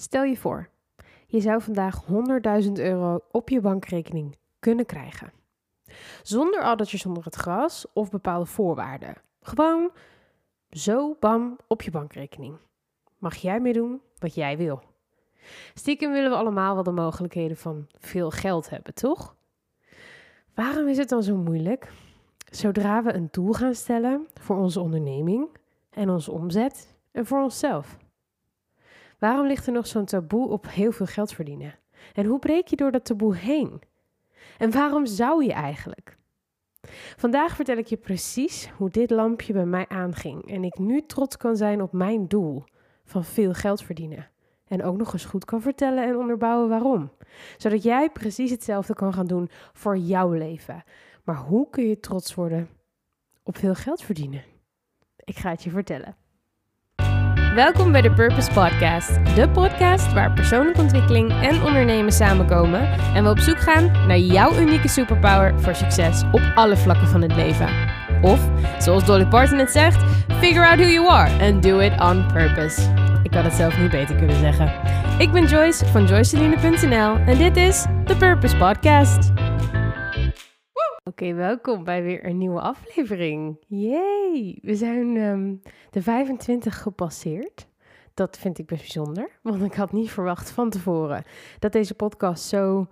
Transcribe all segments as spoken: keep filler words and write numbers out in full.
Stel je voor, je zou vandaag honderdduizend euro op je bankrekening kunnen krijgen. Zonder addertjes onder het gras of bepaalde voorwaarden. Gewoon zo bam op je bankrekening. Mag jij mee doen wat jij wil. Stiekem willen we allemaal wel de mogelijkheden van veel geld hebben, toch? Waarom is het dan zo moeilijk? Zodra we een doel gaan stellen voor onze onderneming en onze omzet en voor onszelf. Waarom ligt er nog zo'n taboe op heel veel geld verdienen? En hoe breek je door dat taboe heen? En waarom zou je eigenlijk? Vandaag vertel ik je precies hoe dit lampje bij mij aanging en ik nu trots kan zijn op mijn doel van veel geld verdienen. En ook nog eens goed kan vertellen en onderbouwen waarom. Zodat jij precies hetzelfde kan gaan doen voor jouw leven. Maar hoe kun je trots worden op veel geld verdienen? Ik ga het je vertellen. Welkom bij The Purpose Podcast. De podcast waar persoonlijke ontwikkeling en ondernemen samenkomen. En we op zoek gaan naar jouw unieke superpower voor succes op alle vlakken van het leven. Of, zoals Dolly Parton het zegt, figure out who you are and do it on purpose. Ik had het zelf niet beter kunnen zeggen. Ik ben Joyce van joyceline punt n l en dit is The Purpose Podcast. Oké, okay, welkom bij weer een nieuwe aflevering. Yay! We zijn um, de vijfentwintig gepasseerd. Dat vind ik best bijzonder, want ik had niet verwacht van tevoren dat deze podcast zo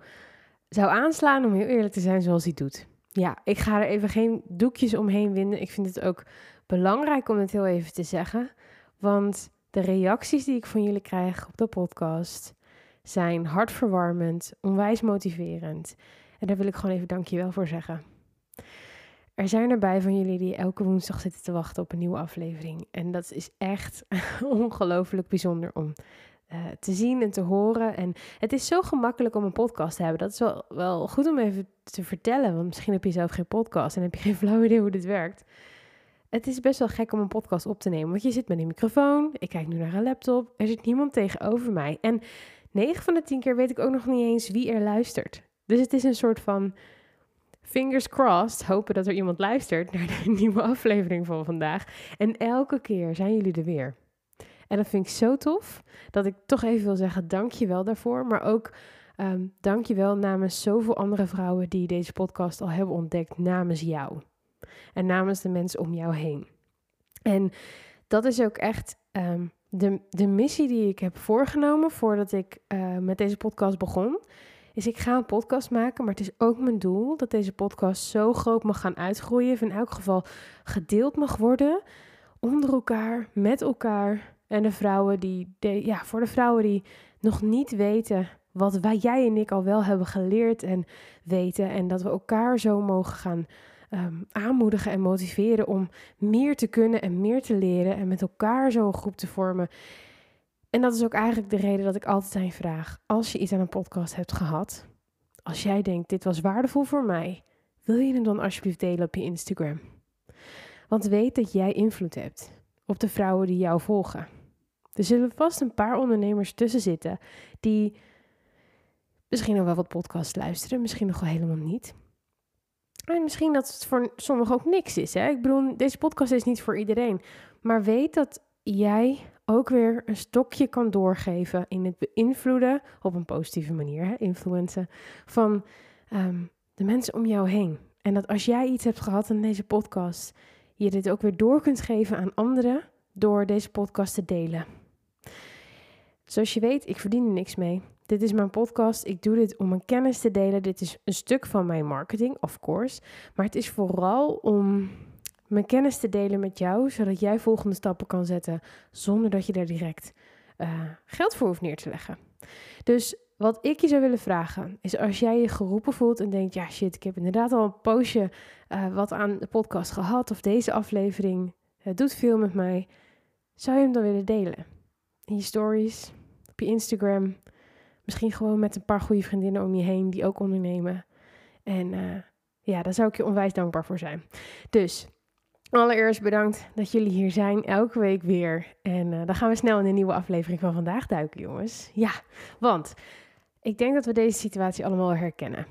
zou aanslaan, om heel eerlijk te zijn, zoals hij doet. Ja, ik ga er even geen doekjes omheen winden. Ik vind het ook belangrijk om het heel even te zeggen, want de reacties die ik van jullie krijg op de podcast zijn hartverwarmend, onwijs motiverend. En daar wil ik gewoon even dankjewel voor zeggen. Er zijn erbij van jullie die elke woensdag zitten te wachten op een nieuwe aflevering. En dat is echt ongelooflijk bijzonder om uh, te zien en te horen. En het is zo gemakkelijk om een podcast te hebben. Dat is wel, wel goed om even te vertellen. Want misschien heb je zelf geen podcast en heb je geen flauw idee hoe dit werkt. Het is best wel gek om een podcast op te nemen. Want je zit met een microfoon. Ik kijk nu naar een laptop. Er zit niemand tegenover mij. En negen van de tien keer weet ik ook nog niet eens wie er luistert. Dus het is een soort van fingers crossed, hopen dat er iemand luistert naar de nieuwe aflevering van vandaag. En elke keer zijn jullie er weer. En dat vind ik zo tof, dat ik toch even wil zeggen dankjewel daarvoor. Maar ook um, dankjewel namens zoveel andere vrouwen die deze podcast al hebben ontdekt namens jou. En namens de mensen om jou heen. En dat is ook echt um, de, de missie die ik heb voorgenomen voordat ik uh, met deze podcast begon. Is ik ga een podcast maken, maar het is ook mijn doel dat deze podcast zo groot mag gaan uitgroeien. Of in elk geval gedeeld mag worden onder elkaar, met elkaar. En de vrouwen die, de, ja, voor de vrouwen die nog niet weten wat wij, jij en ik al wel hebben geleerd en weten. En dat we elkaar zo mogen gaan um, aanmoedigen en motiveren om meer te kunnen en meer te leren. En met elkaar zo een groep te vormen. En dat is ook eigenlijk de reden dat ik altijd aan je vraag, als je iets aan een podcast hebt gehad, als jij denkt, dit was waardevol voor mij, wil je hem dan alsjeblieft delen op je Instagram? Want weet dat jij invloed hebt op de vrouwen die jou volgen. Er zullen vast een paar ondernemers tussen zitten die misschien nog wel wat podcasts luisteren, misschien nog wel helemaal niet. En misschien dat het voor sommigen ook niks is. Hè? Ik bedoel, deze podcast is niet voor iedereen. Maar weet dat jij ook weer een stokje kan doorgeven in het beïnvloeden, op een positieve manier, hè, influencen, van um, de mensen om jou heen. En dat als jij iets hebt gehad in deze podcast, je dit ook weer door kunt geven aan anderen door deze podcast te delen. Zoals je weet, ik verdien er niks mee. Dit is mijn podcast. Ik doe dit om mijn kennis te delen. Dit is een stuk van mijn marketing, of course. Maar het is vooral om mijn kennis te delen met jou, zodat jij volgende stappen kan zetten zonder dat je daar direct uh, geld voor hoeft neer te leggen. Dus wat ik je zou willen vragen is, als jij je geroepen voelt en denkt, ja shit, ik heb inderdaad al een poosje uh, wat aan de podcast gehad of deze aflevering, het doet veel met mij, zou je hem dan willen delen? In je stories, op je Instagram, misschien gewoon met een paar goede vriendinnen om je heen die ook ondernemen. En uh, ja, daar zou ik je onwijs dankbaar voor zijn. Dus allereerst bedankt dat jullie hier zijn, elke week weer. En uh, dan gaan we snel in de nieuwe aflevering van vandaag duiken, jongens. Ja, want ik denk dat we deze situatie allemaal herkennen.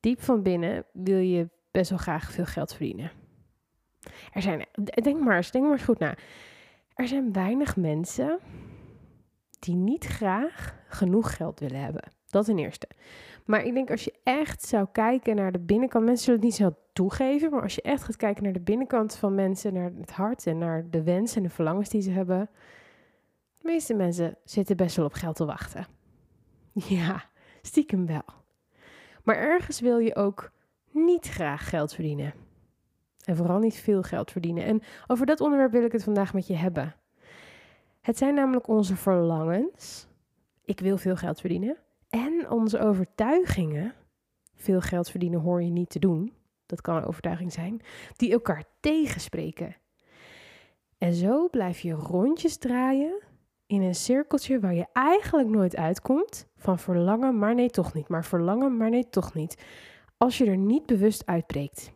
Diep van binnen wil je best wel graag veel geld verdienen. Er zijn, denk maar eens, denk maar eens goed na. Er zijn weinig mensen die niet graag genoeg geld willen hebben. Dat ten eerste. Maar ik denk als je echt zou kijken naar de binnenkant... mensen zullen het niet zo toegeven... maar als je echt gaat kijken naar de binnenkant van mensen... naar het hart en naar de wensen en de verlangens die ze hebben... de meeste mensen zitten best wel op geld te wachten. Ja, stiekem wel. Maar ergens wil je ook niet graag geld verdienen. En vooral niet veel geld verdienen. En over dat onderwerp wil ik het vandaag met je hebben. Het zijn namelijk onze verlangens... ik wil veel geld verdienen... en onze overtuigingen, veel geld verdienen hoor je niet te doen, dat kan een overtuiging zijn, die elkaar tegenspreken. En zo blijf je rondjes draaien in een cirkeltje waar je eigenlijk nooit uitkomt van verlangen, maar nee toch niet, maar verlangen, maar nee toch niet, als je er niet bewust uitbreekt.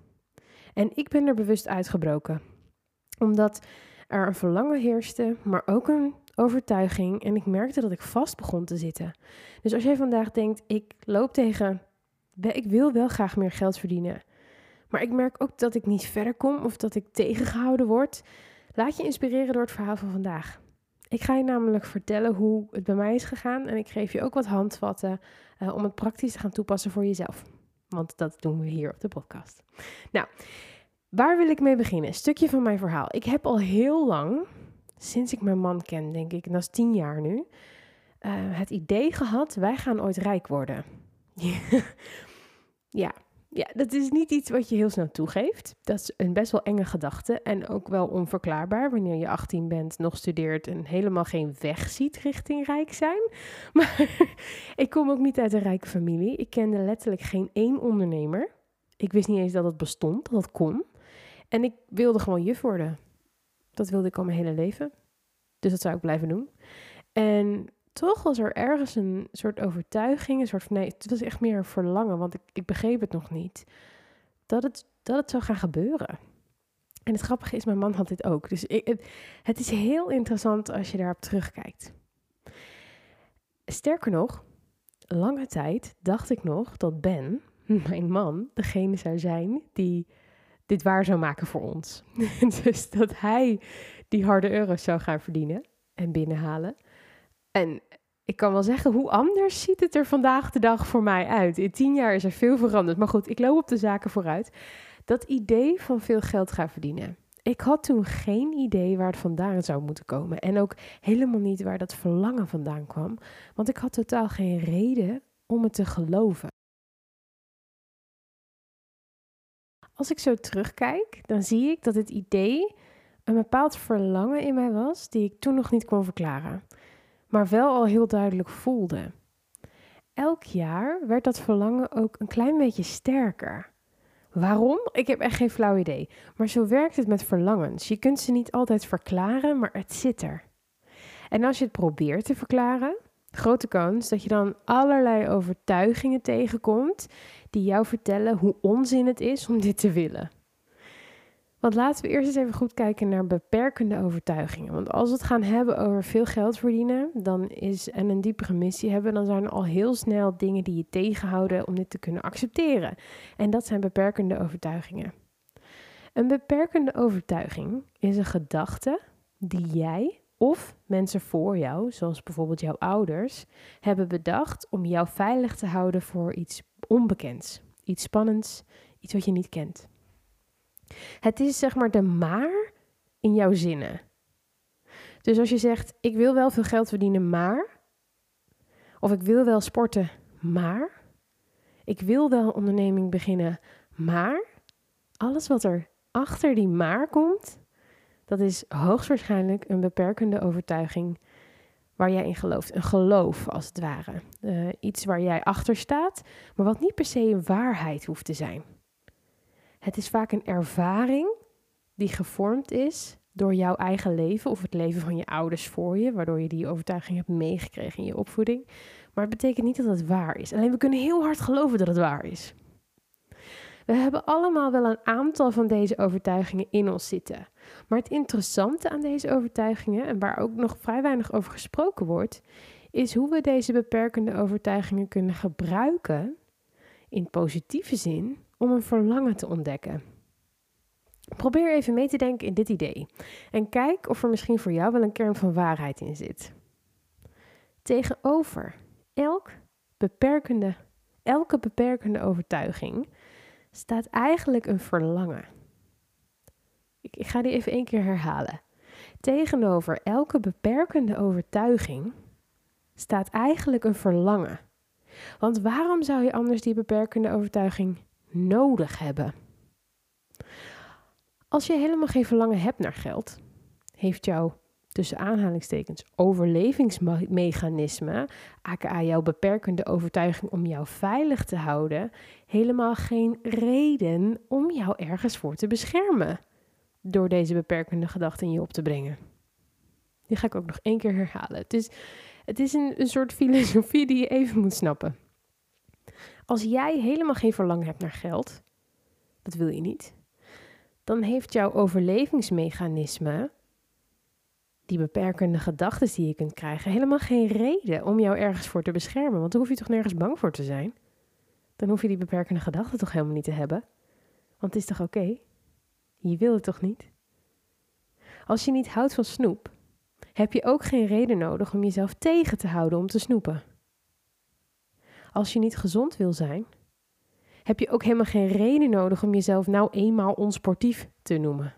En ik ben er bewust uitgebroken, omdat er een verlangen heerste, maar ook een overtuiging en ik merkte dat ik vast begon te zitten. Dus als jij vandaag denkt, ik loop tegen, ik wil wel graag meer geld verdienen, maar ik merk ook dat ik niet verder kom of dat ik tegengehouden word, laat je inspireren door het verhaal van vandaag. Ik ga je namelijk vertellen hoe het bij mij is gegaan en ik geef je ook wat handvatten uh, om het praktisch te gaan toepassen voor jezelf. Want dat doen we hier op de podcast. Nou, waar wil ik mee beginnen? Een stukje van mijn verhaal. Ik heb al heel lang... sinds ik mijn man ken, denk ik, en dat is tien jaar nu, uh, het idee gehad, wij gaan ooit rijk worden. ja, ja, dat is niet iets wat je heel snel toegeeft. Dat is een best wel enge gedachte en ook wel onverklaarbaar wanneer je achttien bent, nog studeert en helemaal geen weg ziet richting rijk zijn. Maar ik kom ook niet uit een rijke familie. Ik kende letterlijk geen één ondernemer. Ik wist niet eens dat het bestond, dat het kon. En ik wilde gewoon juf worden. Dat wilde ik al mijn hele leven. Dus dat zou ik blijven doen. En toch was er ergens een soort overtuiging. Een soort van, nee, het was echt meer een verlangen. Want ik, ik begreep het nog niet. Dat het, dat het zou gaan gebeuren. En het grappige is, mijn man had dit ook. Dus ik, het, het is heel interessant als je daarop terugkijkt. Sterker nog, lange tijd dacht ik nog dat Ben, mijn man, degene zou zijn die... dit waar zou maken voor ons. Dus dat hij die harde euro's zou gaan verdienen en binnenhalen. En ik kan wel zeggen, hoe anders ziet het er vandaag de dag voor mij uit? In tien jaar is er veel veranderd. Maar goed, ik loop op de zaken vooruit. Dat idee van veel geld gaan verdienen. Ik had toen geen idee waar het vandaan zou moeten komen. En ook helemaal niet waar dat verlangen vandaan kwam. Want ik had totaal geen reden om het te geloven. Als ik zo terugkijk, dan zie ik dat het idee een bepaald verlangen in mij was die ik toen nog niet kon verklaren, maar wel al heel duidelijk voelde. Elk jaar werd dat verlangen ook een klein beetje sterker. Waarom? Ik heb echt geen flauw idee. Maar zo werkt het met verlangens. Je kunt ze niet altijd verklaren, maar het zit er. En als je het probeert te verklaren, grote kans dat je dan allerlei overtuigingen tegenkomt die jou vertellen hoe onzin het is om dit te willen. Want laten we eerst eens even goed kijken naar beperkende overtuigingen. Want als we het gaan hebben over veel geld verdienen dan is, en een diepere missie hebben... dan zijn er al heel snel dingen die je tegenhouden om dit te kunnen accepteren. En dat zijn beperkende overtuigingen. Een beperkende overtuiging is een gedachte die jij... of mensen voor jou, zoals bijvoorbeeld jouw ouders, hebben bedacht om jou veilig te houden voor iets onbekends. Iets spannends, iets wat je niet kent. Het is zeg maar de maar in jouw zinnen. Dus als je zegt, ik wil wel veel geld verdienen, maar... of ik wil wel sporten, maar... ik wil wel een onderneming beginnen, maar... alles wat er achter die maar komt... dat is hoogstwaarschijnlijk een beperkende overtuiging waar jij in gelooft. Een geloof als het ware. Uh, iets waar jij achter staat, maar wat niet per se een waarheid hoeft te zijn. Het is vaak een ervaring die gevormd is door jouw eigen leven of het leven van je ouders voor je, waardoor je die overtuiging hebt meegekregen in je opvoeding. Maar het betekent niet dat het waar is. Alleen we kunnen heel hard geloven dat het waar is. We hebben allemaal wel een aantal van deze overtuigingen in ons zitten. Maar het interessante aan deze overtuigingen, en waar ook nog vrij weinig over gesproken wordt, is hoe we deze beperkende overtuigingen kunnen gebruiken, in positieve zin, om een verlangen te ontdekken. Probeer even mee te denken in dit idee. En kijk of er misschien voor jou wel een kern van waarheid in zit. tegenover elk beperkende, elke beperkende overtuiging staat eigenlijk een verlangen. Ik, ik ga die even één keer herhalen. Tegenover elke beperkende overtuiging staat eigenlijk een verlangen. Want waarom zou je anders die beperkende overtuiging nodig hebben? Als je helemaal geen verlangen hebt naar geld, heeft jouw, tussen aanhalingstekens, overlevingsmechanisme, aka jouw beperkende overtuiging om jou veilig te houden, helemaal geen reden om jou ergens voor te beschermen door deze beperkende gedachte in je op te brengen. Die ga ik ook nog één keer herhalen. Het is, het is een, een soort filosofie die je even moet snappen. Als jij helemaal geen verlangen hebt naar geld, dat wil je niet, dan heeft jouw overlevingsmechanisme, die beperkende gedachten die je kunt krijgen, helemaal geen reden om jou ergens voor te beschermen. Want dan hoef je toch nergens bang voor te zijn? Dan hoef je die beperkende gedachten toch helemaal niet te hebben? Want het is toch oké? Okay? Je wil het toch niet? Als je niet houdt van snoep, heb je ook geen reden nodig om jezelf tegen te houden om te snoepen. Als je niet gezond wil zijn, heb je ook helemaal geen reden nodig om jezelf nou eenmaal onsportief te noemen.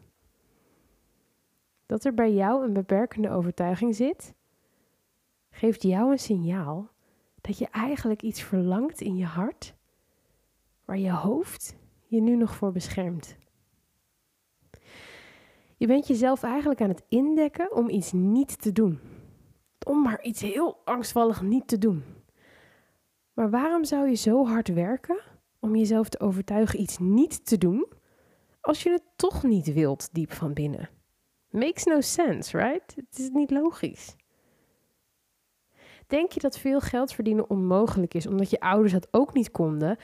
Dat er bij jou een beperkende overtuiging zit, geeft jou een signaal dat je eigenlijk iets verlangt in je hart, waar je hoofd je nu nog voor beschermt. Je bent jezelf eigenlijk aan het indekken om iets niet te doen. Om maar iets heel angstvallig niet te doen. Maar waarom zou je zo hard werken om jezelf te overtuigen iets niet te doen, als je het toch niet wilt diep van binnen? Makes no sense, right? Het is niet logisch. Denk je dat veel geld verdienen onmogelijk is, omdat je ouders dat ook niet konden?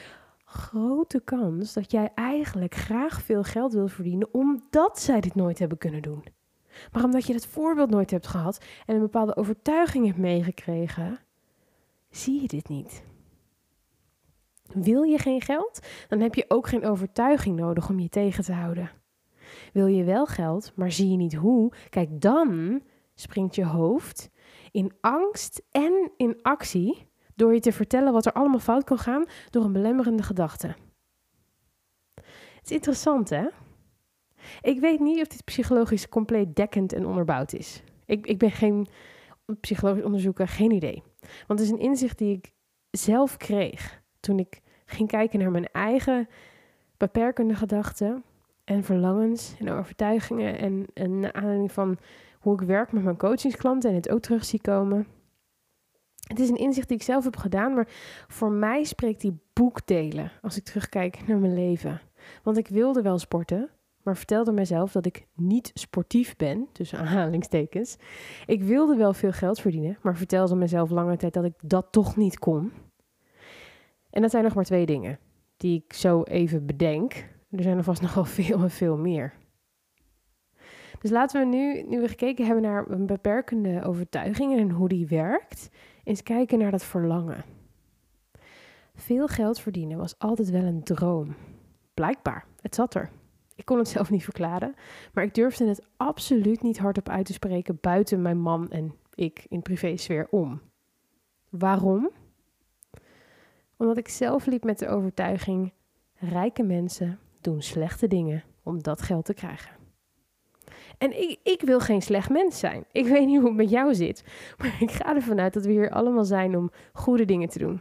Grote kans dat jij eigenlijk graag veel geld wil verdienen, omdat zij dit nooit hebben kunnen doen. Maar omdat je dat voorbeeld nooit hebt gehad en een bepaalde overtuiging hebt meegekregen, zie je dit niet. Wil je geen geld? Dan heb je ook geen overtuiging nodig om je tegen te houden. Wil je wel geld, maar zie je niet hoe? Kijk, dan springt je hoofd in angst en in actie door je te vertellen wat er allemaal fout kan gaan door een belemmerende gedachte. Het is interessant, hè? Ik weet niet of dit psychologisch compleet dekkend en onderbouwd is. Ik, ik ben geen psychologisch onderzoeker, geen idee. Want het is een inzicht die ik zelf kreeg toen ik ging kijken naar mijn eigen beperkende gedachten en verlangens en overtuigingen. En, en naar aanleiding van hoe ik werk met mijn coachingsklanten en het ook terug zie komen. Het is een inzicht die ik zelf heb gedaan, maar voor mij spreekt die boekdelen als ik terugkijk naar mijn leven. Want ik wilde wel sporten, maar vertelde mezelf dat ik niet sportief ben, tussen aanhalingstekens. Ik wilde wel veel geld verdienen, maar vertelde mezelf lange tijd dat ik dat toch niet kon. En dat zijn nog maar twee dingen die ik zo even bedenk. Er zijn er vast nogal veel en veel meer. Dus laten we nu, nu we gekeken hebben naar een beperkende overtuiging en hoe die werkt, eens kijken naar dat verlangen. Veel geld verdienen was altijd wel een droom. Blijkbaar, het zat er. Ik kon het zelf niet verklaren, maar ik durfde het absoluut niet hardop uit te spreken buiten mijn man en ik in privésfeer om. Waarom? Omdat ik zelf liep met de overtuiging: rijke mensen doen slechte dingen om dat geld te krijgen. En ik, ik wil geen slecht mens zijn. Ik weet niet hoe het met jou zit. Maar ik ga ervan uit dat we hier allemaal zijn om goede dingen te doen.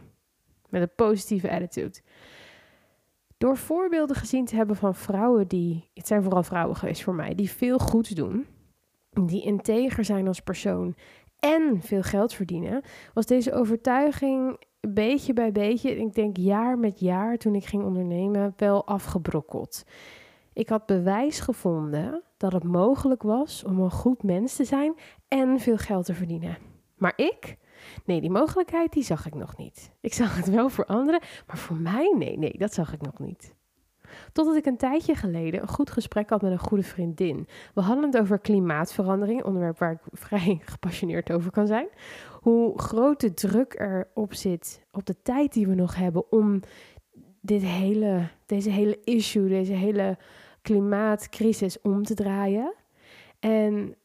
Met een positieve attitude. Door voorbeelden gezien te hebben van vrouwen die... Het zijn vooral vrouwen geweest voor mij. Die veel goeds doen. Die integer zijn als persoon. En veel geld verdienen. Was deze overtuiging beetje bij beetje, ik denk jaar met jaar toen ik ging ondernemen, wel afgebrokkeld. Ik had bewijs gevonden dat het mogelijk was om een goed mens te zijn en veel geld te verdienen. Maar ik? Nee, die mogelijkheid die zag ik nog niet. Ik zag het wel voor anderen, maar voor mij nee, nee, dat zag ik nog niet. Totdat ik een tijdje geleden een goed gesprek had met een goede vriendin. We hadden het over klimaatverandering, onderwerp waar ik vrij gepassioneerd over kan zijn. Hoe grote druk er op zit, op de tijd die we nog hebben om dit hele, deze hele issue, deze hele klimaatcrisis om te draaien. En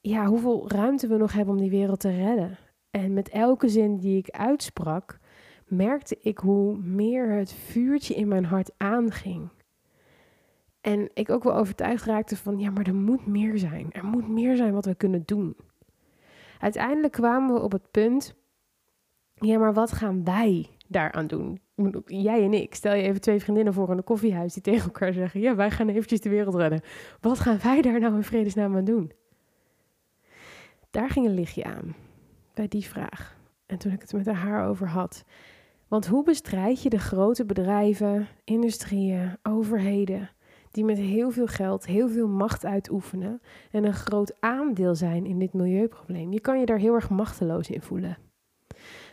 ja, hoeveel ruimte we nog hebben om die wereld te redden. En met elke zin die ik uitsprak, merkte ik hoe meer het vuurtje in mijn hart aanging. En ik ook wel overtuigd raakte van, ja, maar er moet meer zijn. Er moet meer zijn wat we kunnen doen. Uiteindelijk kwamen we op het punt, ja, maar wat gaan wij daaraan doen? Jij en ik, stel je even twee vriendinnen voor in een koffiehuis die tegen elkaar zeggen, ja, wij gaan eventjes de wereld redden. Wat gaan wij daar nou in vredesnaam aan doen? Daar ging een lichtje aan, bij die vraag. En toen ik het met haar over had. Want hoe bestrijd je de grote bedrijven, industrieën, overheden, die met heel veel geld, heel veel macht uitoefenen en een groot aandeel zijn in dit milieuprobleem? Je kan je daar heel erg machteloos in voelen.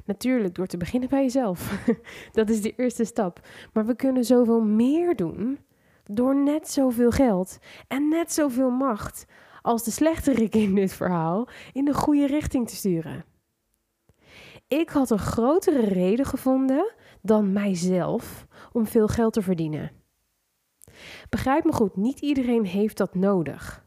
Natuurlijk, door te beginnen bij jezelf. Dat is de eerste stap. Maar we kunnen zoveel meer doen door net zoveel geld en net zoveel macht als de slechterik in dit verhaal in de goede richting te sturen. Ik had een grotere reden gevonden dan mijzelf om veel geld te verdienen. Begrijp me goed, niet iedereen heeft dat nodig.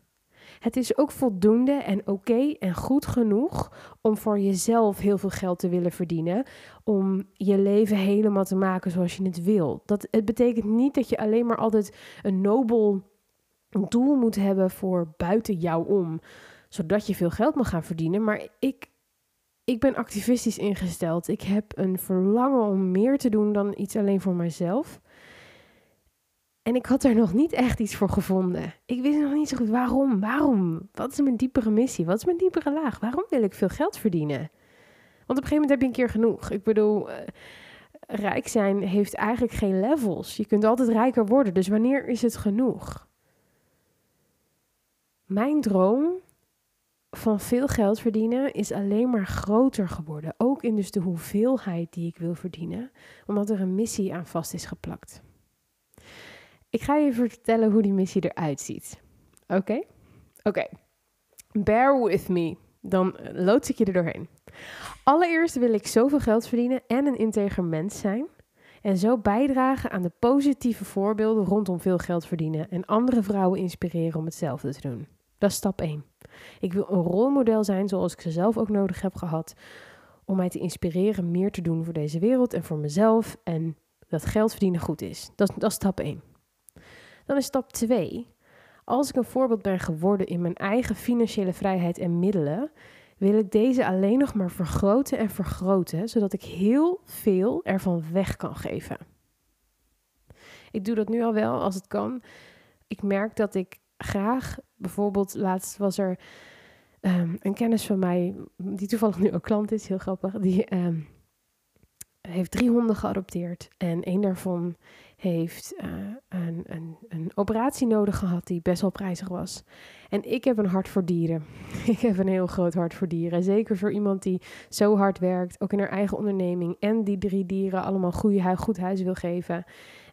Het is ook voldoende en oké en goed genoeg om voor jezelf heel veel geld te willen verdienen. Om je leven helemaal te maken zoals je het wil. Dat, het betekent niet dat je alleen maar altijd een nobel doel moet hebben voor buiten jou om. Zodat je veel geld mag gaan verdienen. Maar ik, ik ben activistisch ingesteld. Ik heb een verlangen om meer te doen dan iets alleen voor mezelf. En ik had er nog niet echt iets voor gevonden. Ik wist nog niet zo goed waarom. Waarom? Wat is mijn diepere missie? Wat is mijn diepere laag? Waarom wil ik veel geld verdienen? Want op een gegeven moment heb je een keer genoeg. Ik bedoel, uh, rijk zijn heeft eigenlijk geen levels. Je kunt altijd rijker worden. Dus wanneer is het genoeg? Mijn droom van veel geld verdienen is alleen maar groter geworden. Ook in dus de hoeveelheid die ik wil verdienen. Omdat er een missie aan vast is geplakt. Ik ga je vertellen hoe die missie eruit ziet. Oké? Okay? Oké. Okay. Bear with me. Dan loods ik je er doorheen. Allereerst wil ik zoveel geld verdienen en een integer mens zijn. En zo bijdragen aan de positieve voorbeelden rondom veel geld verdienen. En andere vrouwen inspireren om hetzelfde te doen. Dat is stap één. Ik wil een rolmodel zijn zoals ik ze zelf ook nodig heb gehad. Om mij te inspireren meer te doen voor deze wereld en voor mezelf. En dat geld verdienen goed is. Dat, dat is stap één. Dan is stap twee. Als ik een voorbeeld ben geworden in mijn eigen financiële vrijheid en middelen, wil ik deze alleen nog maar vergroten en vergroten, zodat ik heel veel ervan weg kan geven. Ik doe dat nu al wel, als het kan. Ik merk dat ik graag, bijvoorbeeld laatst was er um, een kennis van mij, die toevallig nu ook klant is, heel grappig, die um, heeft drie honden geadopteerd en één daarvan heeft uh, een, een, een operatie nodig gehad die best wel prijzig was. En ik heb een hart voor dieren. Ik heb een heel groot hart voor dieren. Zeker voor iemand die zo hard werkt, ook in haar eigen onderneming, en die drie dieren allemaal goede, goed huis wil geven.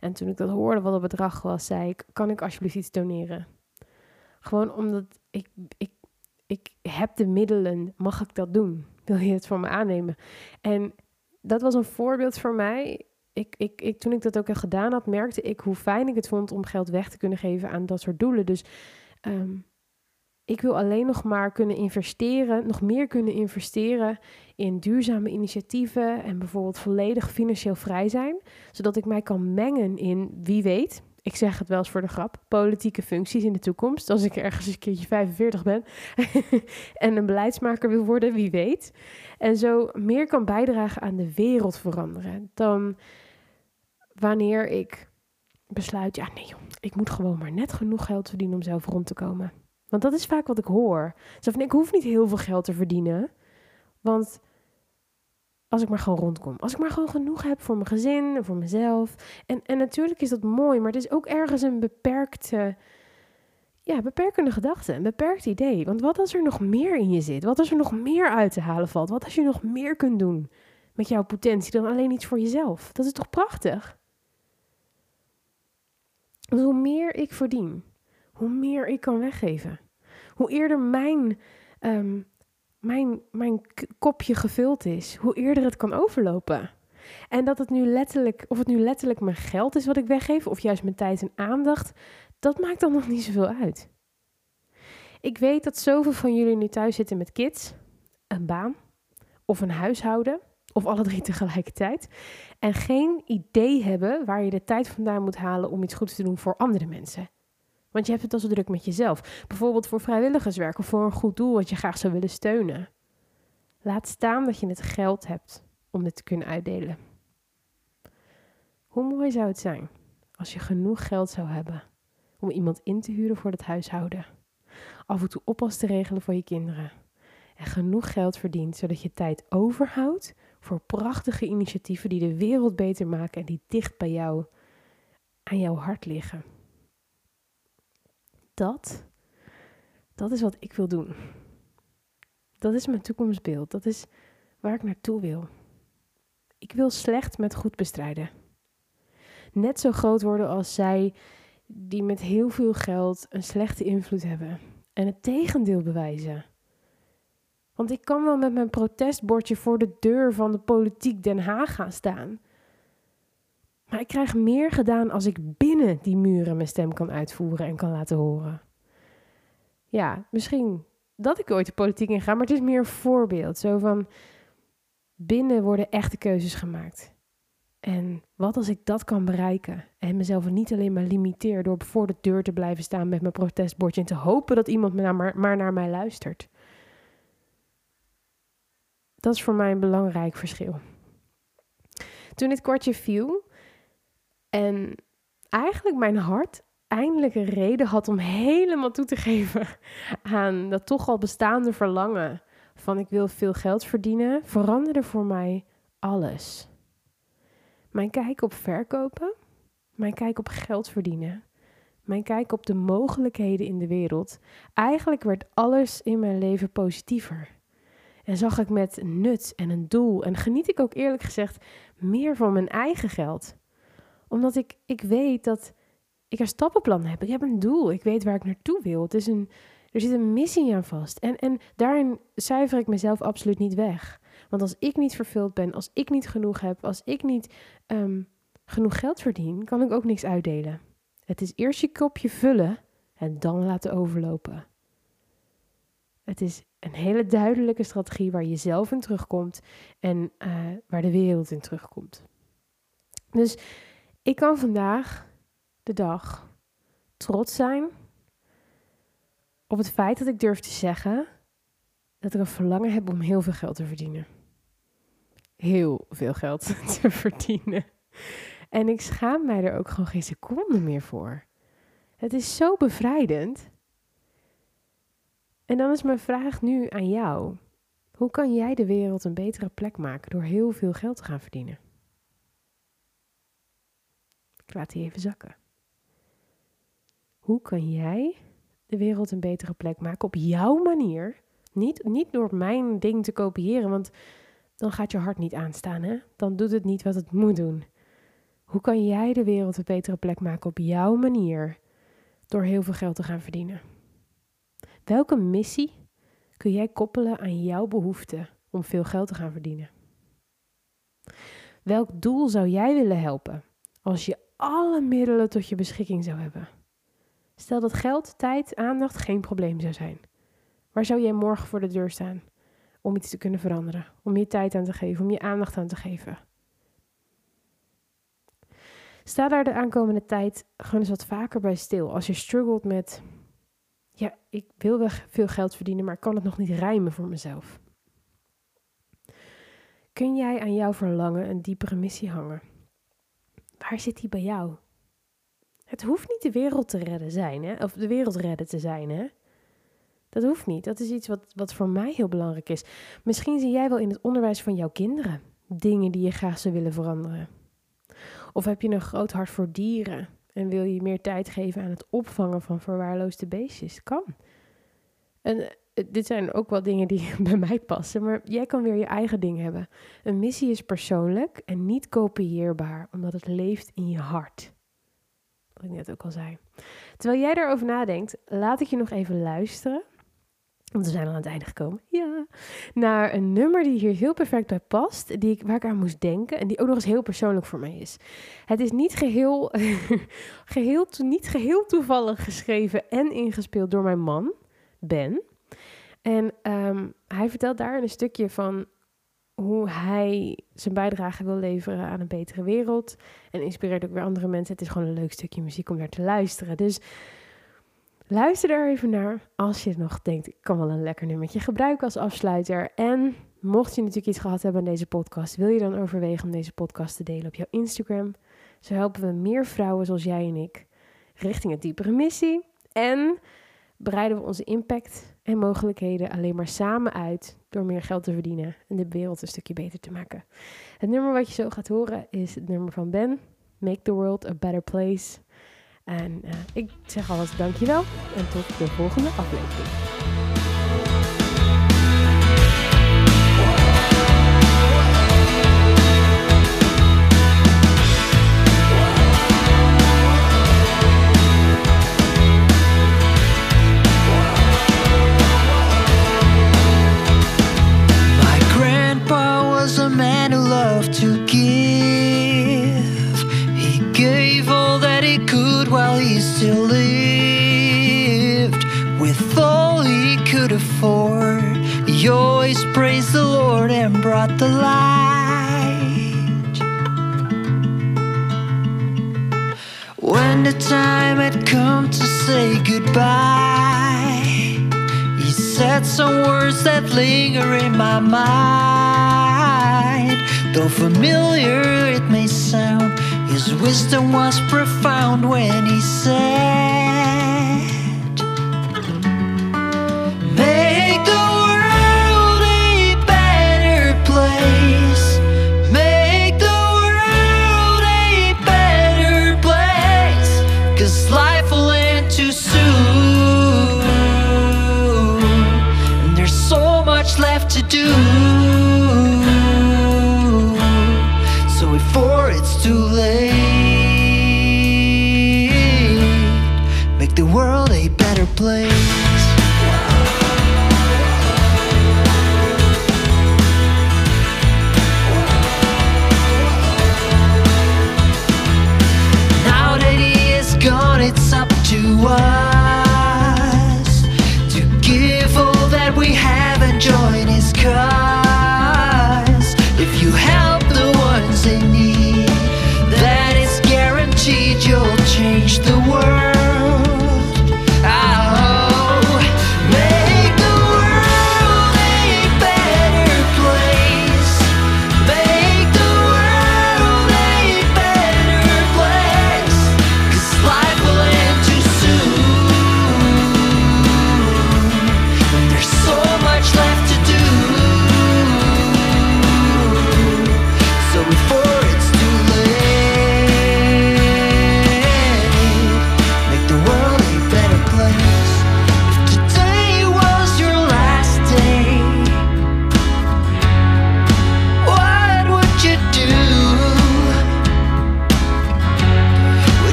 En toen ik dat hoorde wat het bedrag was, zei ik, kan ik alsjeblieft iets doneren? Gewoon omdat ik, ik, ik heb de middelen, mag ik dat doen? Wil je het voor me aannemen? En dat was een voorbeeld voor mij. Ik, ik, ik, toen ik dat ook al gedaan had, merkte ik hoe fijn ik het vond om geld weg te kunnen geven aan dat soort doelen. Dus um, ik wil alleen nog maar kunnen investeren, nog meer kunnen investeren in duurzame initiatieven en bijvoorbeeld volledig financieel vrij zijn. Zodat ik mij kan mengen in, wie weet, ik zeg het wel eens voor de grap, politieke functies in de toekomst. Als ik ergens een keertje vijfenveertig ben en een beleidsmaker wil worden, wie weet. En zo meer kan bijdragen aan de wereld veranderen dan wanneer ik besluit, ja nee joh, ik moet gewoon maar net genoeg geld verdienen om zelf rond te komen. Want dat is vaak wat ik hoor. Zo van, ik hoef niet heel veel geld te verdienen, want als ik maar gewoon rondkom. Als ik maar gewoon genoeg heb voor mijn gezin en voor mezelf. En, en natuurlijk is dat mooi, maar het is ook ergens een beperkte, ja, beperkende gedachte, een beperkt idee. Want wat als er nog meer in je zit? Wat als er nog meer uit te halen valt? Wat als je nog meer kunt doen met jouw potentie dan alleen iets voor jezelf? Dat is toch prachtig? Dus hoe meer ik verdien, hoe meer ik kan weggeven. Hoe eerder mijn... Um, Mijn, mijn k- kopje gevuld is, hoe eerder het kan overlopen. En dat het nu letterlijk, of het nu letterlijk mijn geld is wat ik weggeef, of juist mijn tijd en aandacht, dat maakt dan nog niet zoveel uit. Ik weet dat zoveel van jullie nu thuis zitten met kids, een baan of een huishouden, of alle drie tegelijkertijd, en geen idee hebben waar je de tijd vandaan moet halen om iets goeds te doen voor andere mensen. Want je hebt het al zo druk met jezelf. Bijvoorbeeld voor vrijwilligerswerk of voor een goed doel wat je graag zou willen steunen. Laat staan dat je het geld hebt om dit te kunnen uitdelen. Hoe mooi zou het zijn als je genoeg geld zou hebben om iemand in te huren voor dat huishouden, af en toe oppas te regelen voor je kinderen en genoeg geld verdient zodat je tijd overhoudt voor prachtige initiatieven die de wereld beter maken en die dicht bij jou aan jouw hart liggen. Dat, dat is wat ik wil doen. Dat is mijn toekomstbeeld. Dat is waar ik naartoe wil. Ik wil slecht met goed bestrijden. Net zo groot worden als zij die met heel veel geld een slechte invloed hebben. En het tegendeel bewijzen. Want ik kan wel met mijn protestbordje voor de deur van de politiek Den Haag gaan staan. Maar ik krijg meer gedaan als ik binnen die muren mijn stem kan uitvoeren en kan laten horen. Ja, misschien dat ik ooit de politiek in ga, maar het is meer een voorbeeld. Zo van, binnen worden echte keuzes gemaakt. En wat als ik dat kan bereiken en mezelf niet alleen maar limiteer door voor de deur te blijven staan met mijn protestbordje en te hopen dat iemand maar naar mij luistert. Dat is voor mij een belangrijk verschil. Toen dit kwartje viel en eigenlijk mijn hart eindelijk een reden had om helemaal toe te geven aan dat toch al bestaande verlangen van ik wil veel geld verdienen, veranderde voor mij alles. Mijn kijk op verkopen, mijn kijk op geld verdienen, mijn kijk op de mogelijkheden in de wereld. Eigenlijk werd alles in mijn leven positiever. En zag ik met nut en een doel en geniet ik ook eerlijk gezegd meer van mijn eigen geld. Omdat ik, ik weet dat ik een stappenplan heb, ik heb een doel, ik weet waar ik naartoe wil. Het is een, er zit een missie aan vast en, en daarin zuiver ik mezelf absoluut niet weg. Want als ik niet vervuld ben, als ik niet genoeg heb, als ik niet um, genoeg geld verdien, kan ik ook niks uitdelen. Het is eerst je kopje vullen en dan laten overlopen. Het is een hele duidelijke strategie waar je zelf in terugkomt en uh, waar de wereld in terugkomt. Dus ik kan vandaag de dag trots zijn op het feit dat ik durf te zeggen dat ik een verlangen heb om heel veel geld te verdienen. Heel veel geld te verdienen. En ik schaam mij er ook gewoon geen seconde meer voor. Het is zo bevrijdend. En dan is mijn vraag nu aan jou. Hoe kan jij de wereld een betere plek maken door heel veel geld te gaan verdienen? Ik laat die even zakken. Hoe kan jij de wereld een betere plek maken op jouw manier? Niet, niet door mijn ding te kopiëren, want dan gaat je hart niet aanstaan, hè? Dan doet het niet wat het moet doen. Hoe kan jij de wereld een betere plek maken op jouw manier door heel veel geld te gaan verdienen? Welke missie kun jij koppelen aan jouw behoefte om veel geld te gaan verdienen? Welk doel zou jij willen helpen als je alle middelen tot je beschikking zou hebben? Stel dat geld, tijd, aandacht geen probleem zou zijn. Waar zou jij morgen voor de deur staan om iets te kunnen veranderen? Om je tijd aan te geven, om je aandacht aan te geven? Sta daar de aankomende tijd gewoon eens wat vaker bij stil. Als je struggelt met, ja, ik wil wel veel geld verdienen, maar ik kan het nog niet rijmen voor mezelf. Kun jij aan jouw verlangen een diepere missie hangen? Waar zit die bij jou? Het hoeft niet de wereld te redden zijn, hè? Of de wereld redden te zijn, hè? Dat hoeft niet. Dat is iets wat, wat voor mij heel belangrijk is. Misschien zie jij wel in het onderwijs van jouw kinderen dingen die je graag zou willen veranderen. Of heb je een groot hart voor dieren en wil je meer tijd geven aan het opvangen van verwaarloosde beestjes? Kan. En uh, dit zijn ook wel dingen die bij mij passen, maar jij kan weer je eigen ding hebben. Een missie is persoonlijk en niet kopieerbaar, omdat het leeft in je hart. Wat ik net ook al zei. Terwijl jij daarover nadenkt, laat ik je nog even luisteren. Want we zijn al aan het einde gekomen. Ja. Naar een nummer die hier heel perfect bij past. Die ik, waar ik aan moest denken. En die ook nog eens heel persoonlijk voor mij is. Het is niet geheel, geheel, niet geheel toevallig geschreven en ingespeeld door mijn man, Ben. En um, hij vertelt daar een stukje van hoe hij zijn bijdrage wil leveren aan een betere wereld. En inspireert ook weer andere mensen. Het is gewoon een leuk stukje muziek om naar te luisteren. Dus luister er even naar als je nog denkt, ik kan wel een lekker nummertje gebruiken als afsluiter. En mocht je natuurlijk iets gehad hebben aan deze podcast, wil je dan overwegen om deze podcast te delen op jouw Instagram. Zo helpen we meer vrouwen zoals jij en ik richting een diepere missie. En breiden we onze impact en mogelijkheden alleen maar samen uit door meer geld te verdienen en de wereld een stukje beter te maken. Het nummer wat je zo gaat horen is het nummer van Ben, Make the World a Better Place. En uh, ik zeg alvast dankjewel en tot de volgende aflevering. He always praised the Lord and brought the light. When the time had come to say goodbye, he said some words that linger in my mind. Though familiar it may sound, his wisdom was profound when he said,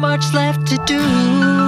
much left to do.